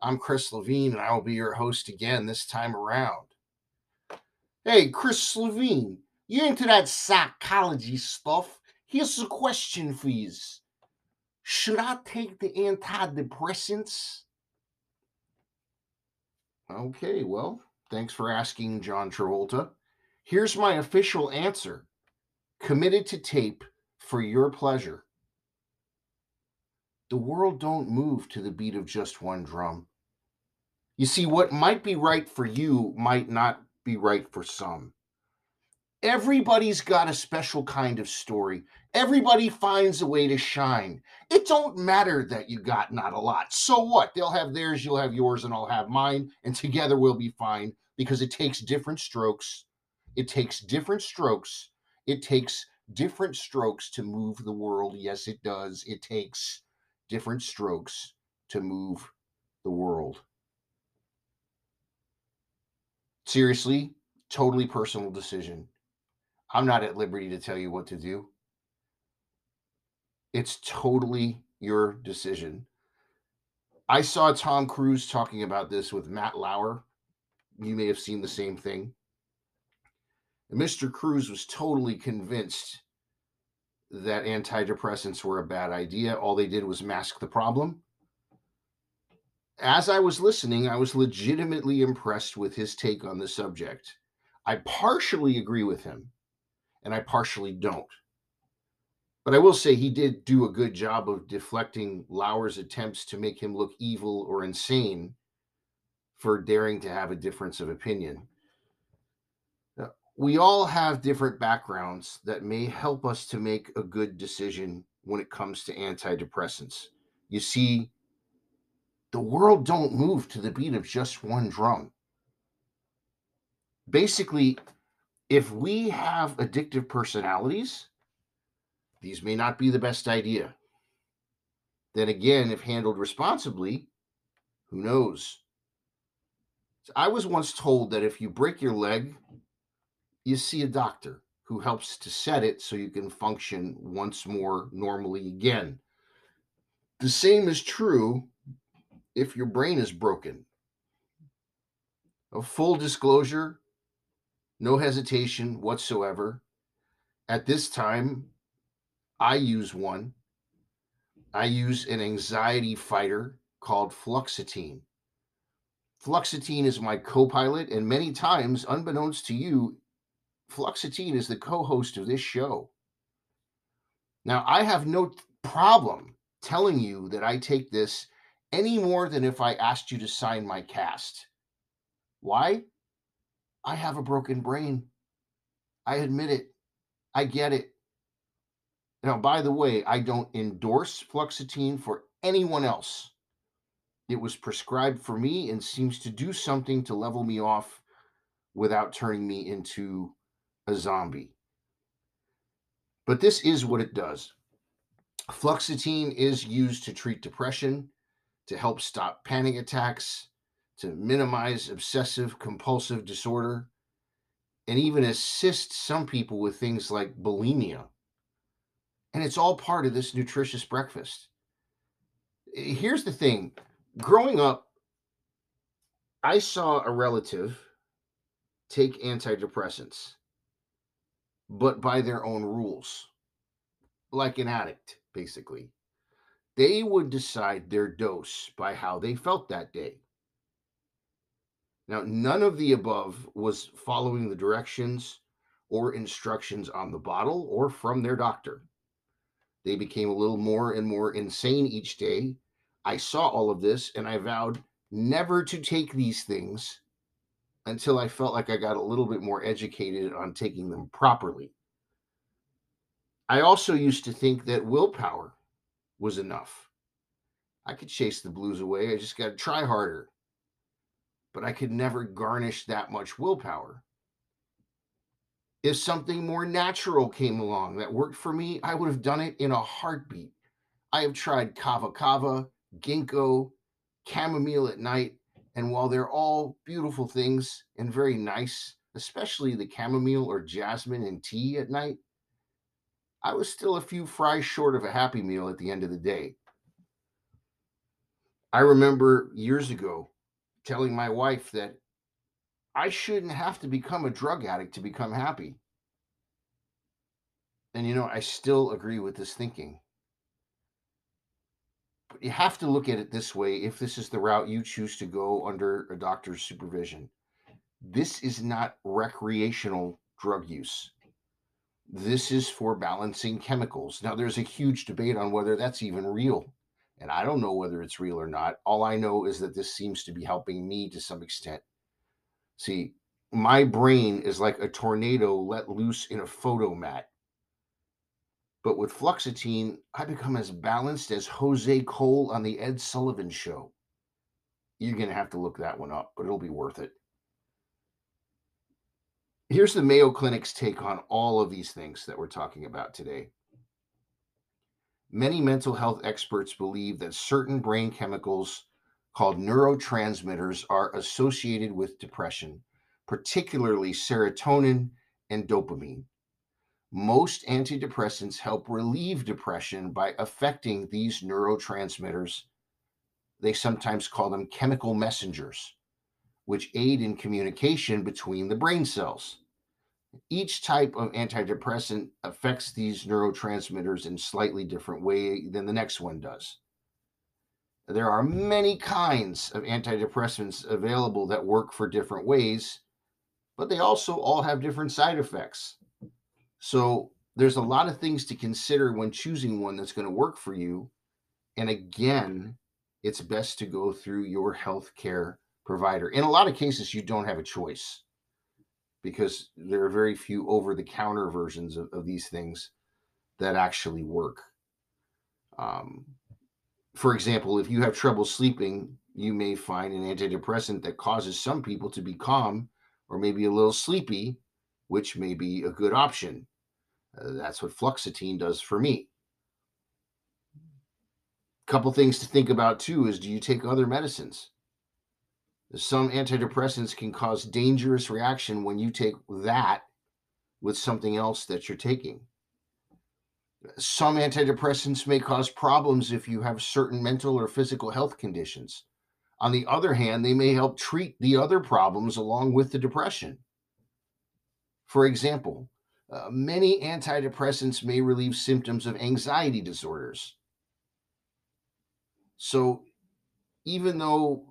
I'm Chris Levine and I will be your host again this time around. Hey, Chris Levine, you into that psychology stuff? Here's a question for you. Should I take the antidepressants? Okay, well, thanks for asking, John Travolta. Here's my official answer. Committed to tape for your pleasure. The world don't move to the beat of just one drum. You see, what might be right for you might not be right for some. Everybody's got a special kind of story. Everybody finds a way to shine. It don't matter that you got not a lot. So what? They'll have theirs, you'll have yours, and I'll have mine, and together we'll be fine because it takes different strokes. It takes different strokes. It takes different strokes to move the world. Yes, it does. It takes different strokes to move the world. Seriously, totally personal decision. I'm not at liberty to tell you what to do. It's totally your decision. I saw Tom Cruise talking about this with Matt Lauer. You may have seen the same thing. And Mr. Cruise was totally convinced that antidepressants were a bad idea. All they did was mask the problem. As I was listening, I was legitimately impressed with his take on the subject. I partially agree with him, and I partially don't. But I will say he did do a good job of deflecting Lauer's attempts to make him look evil or insane for daring to have a difference of opinion. We all have different backgrounds that may help us to make a good decision when it comes to antidepressants. You see, the world don't move to the beat of just one drum. Basically, if we have addictive personalities, these may not be the best idea. Then again, if handled responsibly, who knows? I was once told that if you break your leg, you see a doctor who helps to set it so you can function once more normally again. The same is true if your brain is broken. A full disclosure, no hesitation whatsoever. At this time, I use one. I use an anxiety fighter called Fluoxetine. Fluoxetine is my co-pilot, and many times, unbeknownst to you, Fluoxetine is the co-host of this show. Now, I have no problem telling you that I take this any more than if I asked you to sign my cast. Why? I have a broken brain. I admit it. I get it. Now, by the way, I don't endorse Fluoxetine for anyone else. It was prescribed for me and seems to do something to level me off without turning me into a zombie. But this is what it does. Fluoxetine is used to treat depression, to help stop panic attacks, to minimize obsessive compulsive disorder, and even assist some people with things like bulimia. And it's all part of this nutritious breakfast. Here's the thing. Growing up, I saw a relative take antidepressants, but by their own rules, like an addict, basically. They would decide their dose by how they felt that day. Now, none of the above was following the directions or instructions on the bottle or from their doctor. They became a little more and more insane each day. I saw all of this, and I vowed never to take these things until I felt like I got a little bit more educated on taking them properly. I also used to think that willpower was enough. I could chase the blues away. I just got to try harder. but I could never garnish that much willpower. If something more natural came along that worked for me, I would have done it in a heartbeat. I have tried kava kava, ginkgo, chamomile at night, and while they're all beautiful things and very nice, especially the chamomile or jasmine and tea at night, I was still a few fries short of a Happy Meal at the end of the day. I remember years ago telling my wife that I shouldn't have to become a drug addict to become happy. And you know, I still agree with this thinking. But you have to look at it this way if this is the route you choose to go under a doctor's supervision. This is not recreational drug use. This is for balancing chemicals. Now, there's a huge debate on whether that's even real. And I don't know whether it's real or not. All I know is that this seems to be helping me to some extent. See, my brain is like a tornado let loose in a photo mat. But with Fluoxetine, I become as balanced as José Cole on the Ed Sullivan Show. You're going to have to look that one up, but it'll be worth it. Here's the Mayo Clinic's take on all of these things that we're talking about today. Many mental health experts believe that certain brain chemicals called neurotransmitters are associated with depression, particularly serotonin and dopamine. Most antidepressants help relieve depression by affecting these neurotransmitters. They sometimes call them chemical messengers, which aid in communication between the brain cells. Each type of antidepressant affects these neurotransmitters in a slightly different way than the next one does. There are many kinds of antidepressants available that work for different ways, but they also all have different side effects. So there's a lot of things to consider when choosing one that's going to work for you. And again, it's best to go through your healthcare provider. In a lot of cases, you don't have a choice, because there are very few over-the-counter versions of these things that actually work. For example, if you have trouble sleeping, you may find an antidepressant that causes some people to be calm or maybe a little sleepy, which may be a good option. That's what Fluoxetine does for me. A couple things to think about too is, do you take other medicines? Some antidepressants can cause dangerous reaction when you take that with something else that you're taking. Some antidepressants may cause problems if you have certain mental or physical health conditions. On the other hand, they may help treat the other problems along with the depression. For example, many antidepressants may relieve symptoms of anxiety disorders. So even though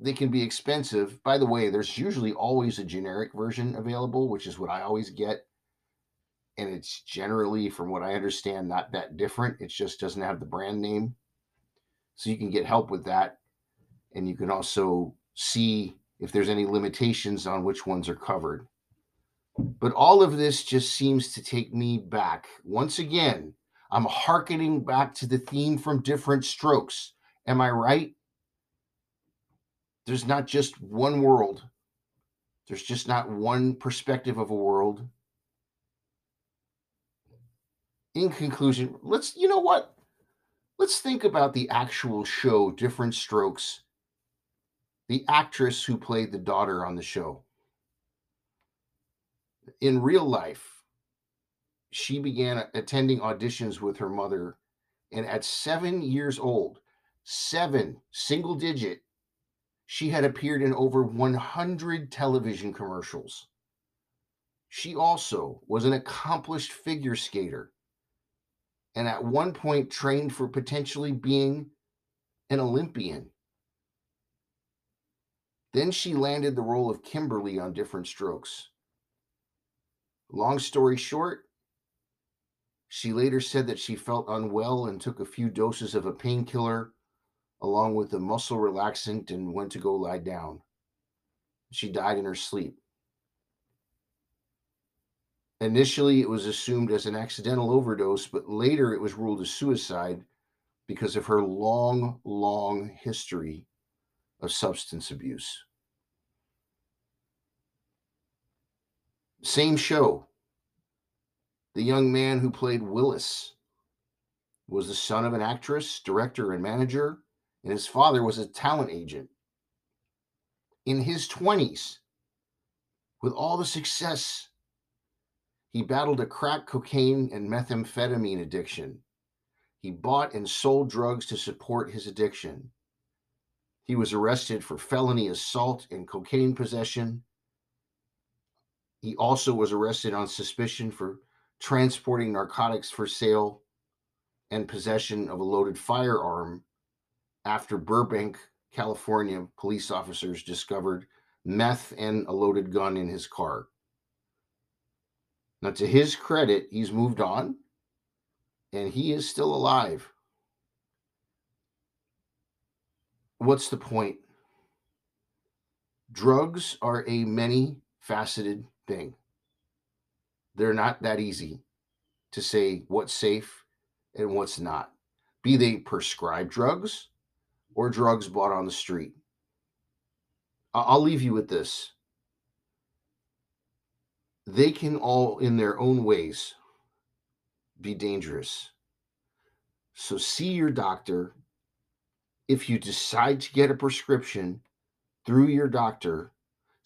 they can be expensive, by the way, there's usually always a generic version available, which is what I always get. And it's generally, from what I understand, not that different. It just doesn't have the brand name. So you can get help with that. And you can also see if there's any limitations on which ones are covered. But all of this just seems to take me back. Once again, I'm hearkening back to the theme from Different Strokes. Am I right? There's not just one world. There's just not one perspective of a world. In conclusion, let's, you know what? Let's think about the actual show, Different Strokes, the actress who played the daughter on the show. In real life, she began attending auditions with her mother, and at 7 years old, single digit, she had appeared in over 100 television commercials. She also was an accomplished figure skater, and at one point trained for potentially being an Olympian. Then she landed the role of Kimberly on Different Strokes. Long story short, she later said that she felt unwell and took a few doses of a painkiller along with a muscle relaxant and went to go lie down. She died in her sleep. Initially, it was assumed as an accidental overdose, but later it was ruled a suicide because of her long, long history of substance abuse. Same show. The young man who played Willis was the son of an actress, director, and manager, and his father was a talent agent. In his 20s, with all the success, he battled a crack cocaine and methamphetamine addiction. He bought and sold drugs to support his addiction. He was arrested for felony assault and cocaine possession. He also was arrested on suspicion for transporting narcotics for sale and possession of a loaded firearm after Burbank, California, police officers discovered meth and a loaded gun in his car. Now, to his credit, he's moved on, and he is still alive. What's the point? Drugs are a many-faceted thing. They're not that easy to say what's safe and what's not, be they prescribed drugs or drugs bought on the street. I'll leave you with this. They can all, in their own ways, be dangerous. So see your doctor. If you decide to get a prescription through your doctor,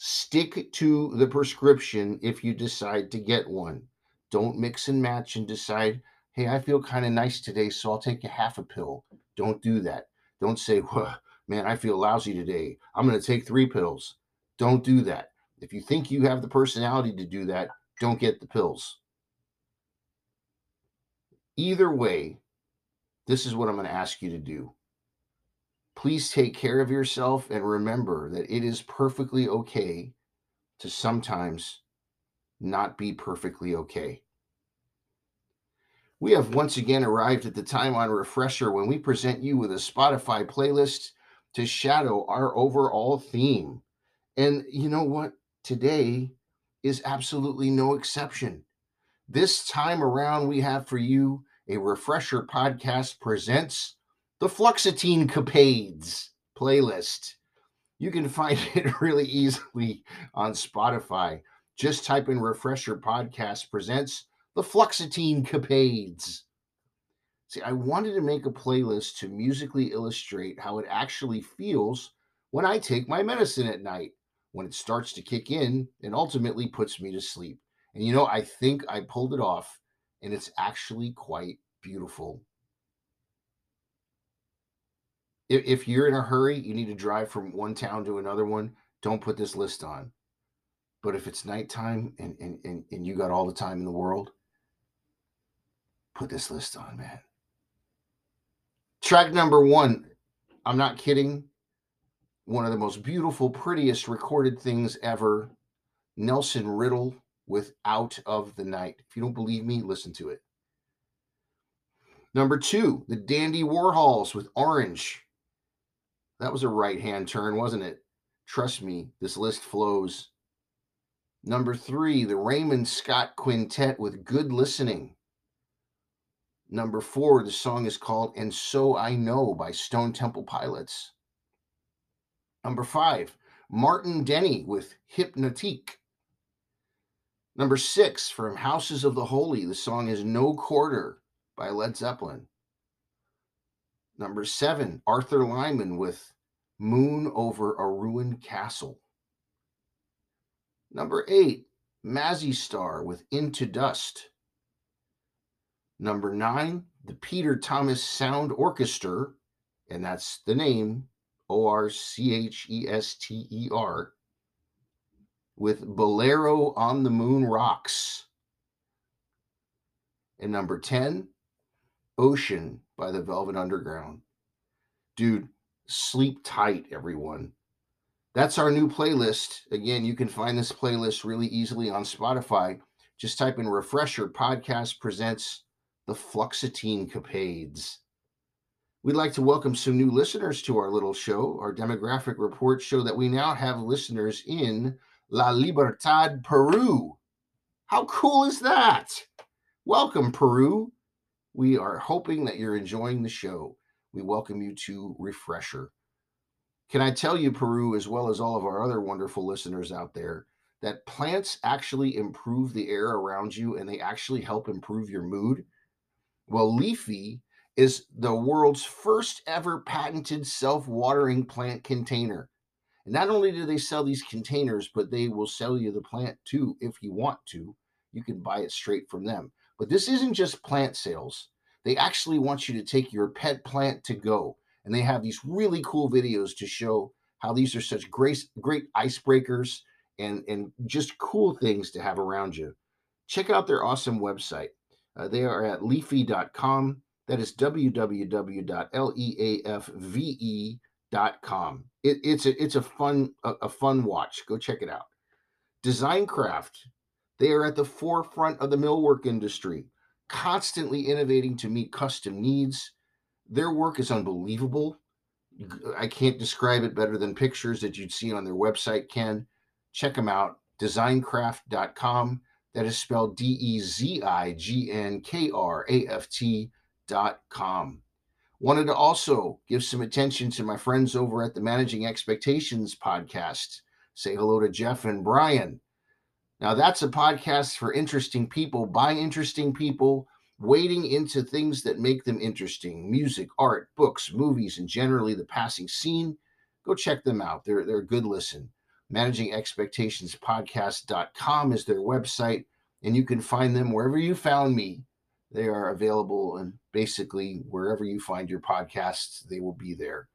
stick to the prescription if you decide to get one. Don't mix and match and decide, hey, I feel kind of nice today, so I'll take a half a pill. Don't do that. Don't say, well, man, I feel lousy today, I'm going to take 3 pills. Don't do that. If you think you have the personality to do that, don't get the pills. Either way, this is what I'm going to ask you to do. Please take care of yourself and remember that it is perfectly okay to sometimes not be perfectly okay. We have once again arrived at the time on Refresher when we present you with a Spotify playlist to shadow our overall theme. And you know what? Today is absolutely no exception. This time around, we have for you a Refresher podcast presents the Fluoxetine Capades playlist. You can find it really easily on Spotify. Just type in Refresher podcast presents the Fluoxetine Capades. See, I wanted to make a playlist to musically illustrate how it actually feels when I take my medicine at night, when it starts to kick in and ultimately puts me to sleep. And you know, I think I pulled it off, and it's actually quite beautiful. If you're in a hurry, you need to drive from one town to another one, don't put this list on. But if it's nighttime and you got all the time in the world, put this list on, man. Track number 1, I'm not kidding, one of the most beautiful, prettiest recorded things ever, Nelson Riddle with Out of the Night. If you don't believe me, listen to it. Number 2, the Dandy Warhols with Orange. That was a right-hand turn, wasn't it? Trust me, this list flows. Number 3, the Raymond Scott Quintet with Good Listening. Number 4, the song is called And So I Know by Stone Temple Pilots. Number 5, Martin Denny with Hypnotique. Number 6, from Houses of the Holy, the song is No Quarter by Led Zeppelin. Number 7, Arthur Lyman with Moon Over a Ruined Castle. Number 8, Mazzy Star with Into Dust. Number 9, the Peter Thomas Sound Orchestra, and that's the name, Orchester, with Bolero on the Moon Rocks. And number 10, Ocean by the Velvet Underground. Dude, sleep tight, everyone. That's our new playlist. Again, you can find this playlist really easily on Spotify. Just type in Refresher Podcast Presents the Fluoxetine Capades. We'd like to welcome some new listeners to our little show. Our demographic reports show that we now have listeners in La Libertad, Peru. How cool is that? Welcome, Peru. We are hoping that you're enjoying the show. We welcome you to Refresher. Can I tell you, Peru, as well as all of our other wonderful listeners out there, that plants actually improve the air around you and they actually help improve your mood? Well, Leafy is the world's first ever patented self-watering plant container. And not only do they sell these containers, but they will sell you the plant too if you want to. You can buy it straight from them. But this isn't just plant sales. They actually want you to take your pet plant to go. And they have these really cool videos to show how these are such great icebreakers and just cool things to have around you. Check out their awesome website. They are at leafy.com. That is www.leafve.com. It's a fun watch. Go check it out. Designcraft. They are at the forefront of the millwork industry, constantly innovating to meet custom needs. Their work is unbelievable. I can't describe it better than pictures that you'd see on their website can. Check them out, designcraft.com. That is spelled DEZIGNKRAFT.com. Wanted to also give some attention to my friends over at the Managing Expectations podcast. Say hello to Jeff and Brian. Now, that's a podcast for interesting people, by interesting people, wading into things that make them interesting. Music, art, books, movies, and generally the passing scene. Go check them out. They're a good listen. ManagingExpectationsPodcast.com is their website, and you can find them wherever you found me. They are available, and basically wherever you find your podcasts, they will be there.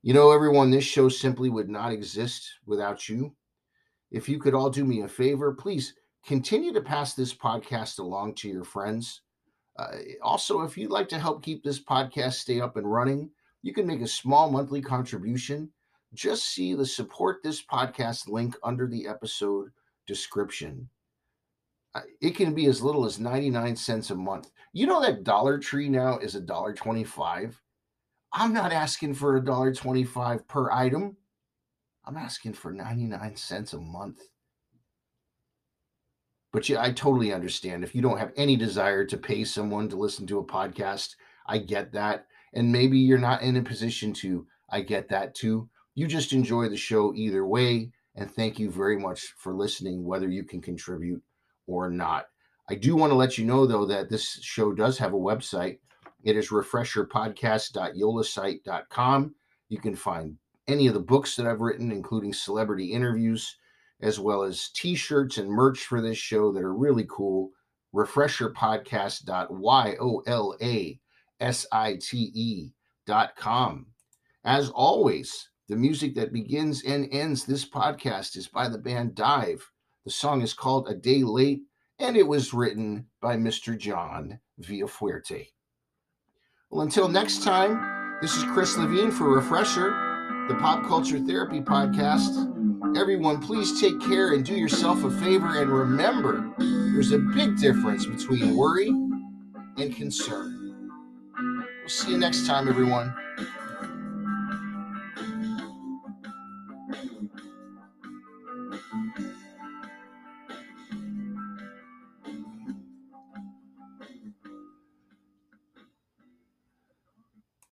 You know, everyone, this show simply would not exist without you. If you could all do me a favor, please continue to pass this podcast along to your friends. Also, if you'd like to help keep this podcast stay up and running, you can make a small monthly contribution. Just see the support this podcast link under the episode description. It can be as little as 99 cents a month. You know that Dollar Tree now is $1.25. I'm not asking for $1.25 per item. I'm asking for 99 cents a month. But yeah, I totally understand. If you don't have any desire to pay someone to listen to a podcast, I get that. And maybe you're not in a position to. I get that too. You just enjoy the show either way. And thank you very much for listening, whether you can contribute or not. I do want to let you know, though, that this show does have a website. It is refreshyourpodcast.yolasite.com. You can find any of the books that I've written, including celebrity interviews, as well as t-shirts and merch for this show that are really cool. refreshyourpodcast.yolasite.com. As always, the music that begins and ends this podcast is by the band Dive. The song is called A Day Late, and it was written by Mr. John Villafuerte. Well, until next time, this is Chris Levine for Refresher, the Pop Culture Therapy Podcast. Everyone, please take care and do yourself a favor. And remember, there's a big difference between worry and concern. We'll see you next time, everyone.